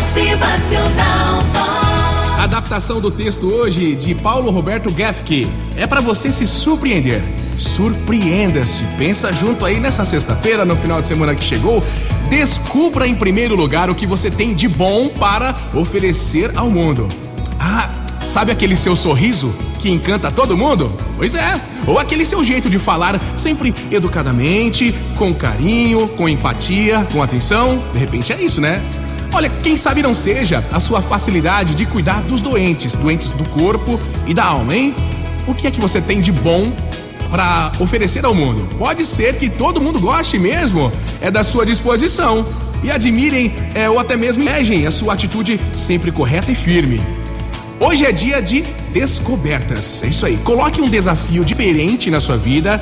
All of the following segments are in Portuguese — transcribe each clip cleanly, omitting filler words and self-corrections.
Motivacional Fox. Adaptação do texto hoje de Paulo Roberto Gaffke. É para você se surpreender. Surpreenda-se. Pensa junto aí nessa sexta-feira, no final de semana que chegou. Descubra em primeiro lugar o que você tem de bom para oferecer ao mundo. Sabe aquele seu sorriso que encanta todo mundo? Pois é, ou aquele seu jeito de falar sempre educadamente, com carinho, com empatia, com atenção. De repente é isso, né? Olha, quem sabe não seja a sua facilidade de cuidar dos doentes do corpo e da alma, hein? O que é que você tem de bom para oferecer ao mundo? Pode ser que todo mundo goste mesmo, é da sua disposição. E admirem ou até mesmo invejem a sua atitude sempre correta e firme. Hoje é dia de descobertas, é isso aí. Coloque um desafio diferente na sua vida,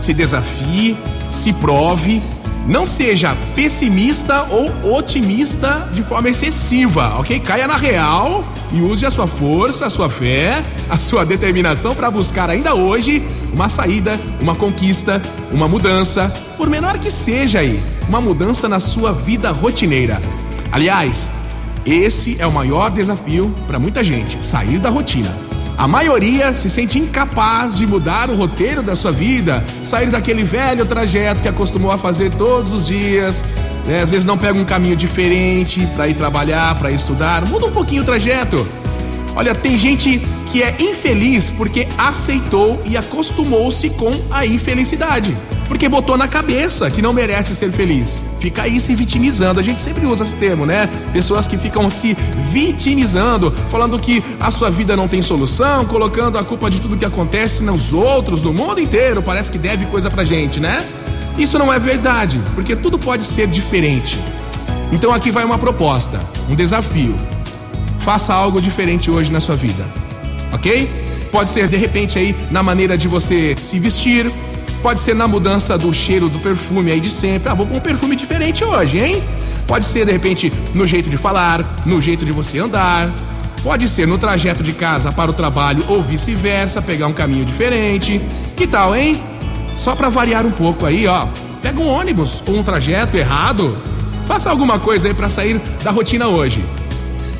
se desafie, se prove, não seja pessimista ou otimista de forma excessiva, ok? Caia na real e use a sua força, a sua fé, a sua determinação para buscar ainda hoje uma saída, uma conquista, uma mudança, por menor que seja aí, uma mudança na sua vida rotineira. Aliás, esse é o maior desafio para muita gente, sair da rotina. A maioria se sente incapaz de mudar o roteiro da sua vida, sair daquele velho trajeto que acostumou a fazer todos os dias, né? Às vezes não pega um caminho diferente para ir trabalhar, para estudar, muda um pouquinho o trajeto. Olha, tem gente que é infeliz porque aceitou e acostumou-se com a infelicidade, porque botou na cabeça que não merece ser feliz. Fica aí se vitimizando, a gente sempre usa esse termo, né? Pessoas que ficam se vitimizando, falando que a sua vida não tem solução, colocando a culpa de tudo que acontece nos outros, no mundo inteiro, parece que deve coisa pra gente, né? Isso não é verdade, porque tudo pode ser diferente. Então aqui vai uma proposta, um desafio. Faça algo diferente hoje na sua vida, ok? Pode ser, de repente, aí na maneira de você se vestir, pode ser na mudança do cheiro do perfume aí de sempre. Vou pôr um perfume diferente hoje, hein? Pode ser, de repente, no jeito de falar, no jeito de você andar. Pode ser no trajeto de casa para o trabalho ou vice-versa, pegar um caminho diferente. Que tal, hein? Só para variar um pouco aí, ó. Pega um ônibus ou um trajeto errado. Faça alguma coisa aí para sair da rotina hoje.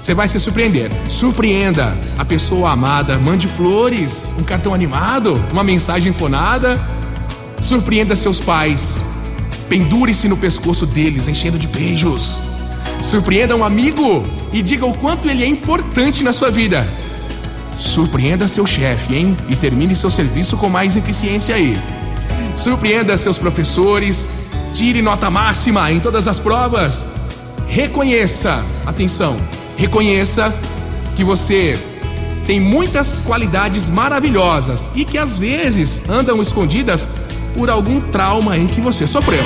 Você vai se surpreender. Surpreenda a pessoa amada. Mande flores, um cartão animado, uma mensagem fonada. Surpreenda seus pais, pendure-se no pescoço deles, enchendo de beijos. Surpreenda um amigo e diga o quanto ele é importante na sua vida. Surpreenda seu chefe, hein? E termine seu serviço com mais eficiência aí. Surpreenda seus professores, tire nota máxima em todas as provas. Reconheça que você tem muitas qualidades maravilhosas e que às vezes andam escondidas por algum trauma aí que você sofreu.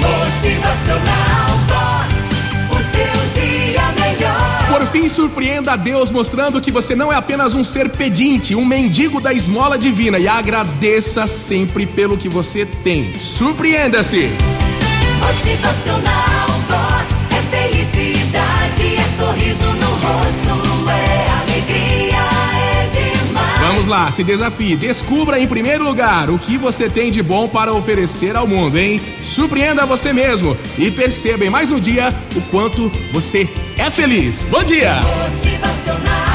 Motivacional Fox, o seu dia melhor. Por fim, surpreenda a Deus mostrando que você não é apenas um ser pedinte, um mendigo da esmola divina, e agradeça sempre pelo que você tem. Surpreenda-se. Motivacional Fox, é felicidade, é sorriso no rosto, é alegria. Vamos lá, se desafie, descubra em primeiro lugar o que você tem de bom para oferecer ao mundo, hein? Surpreenda você mesmo e perceba em mais um dia o quanto você é feliz. Bom dia! Motivacional.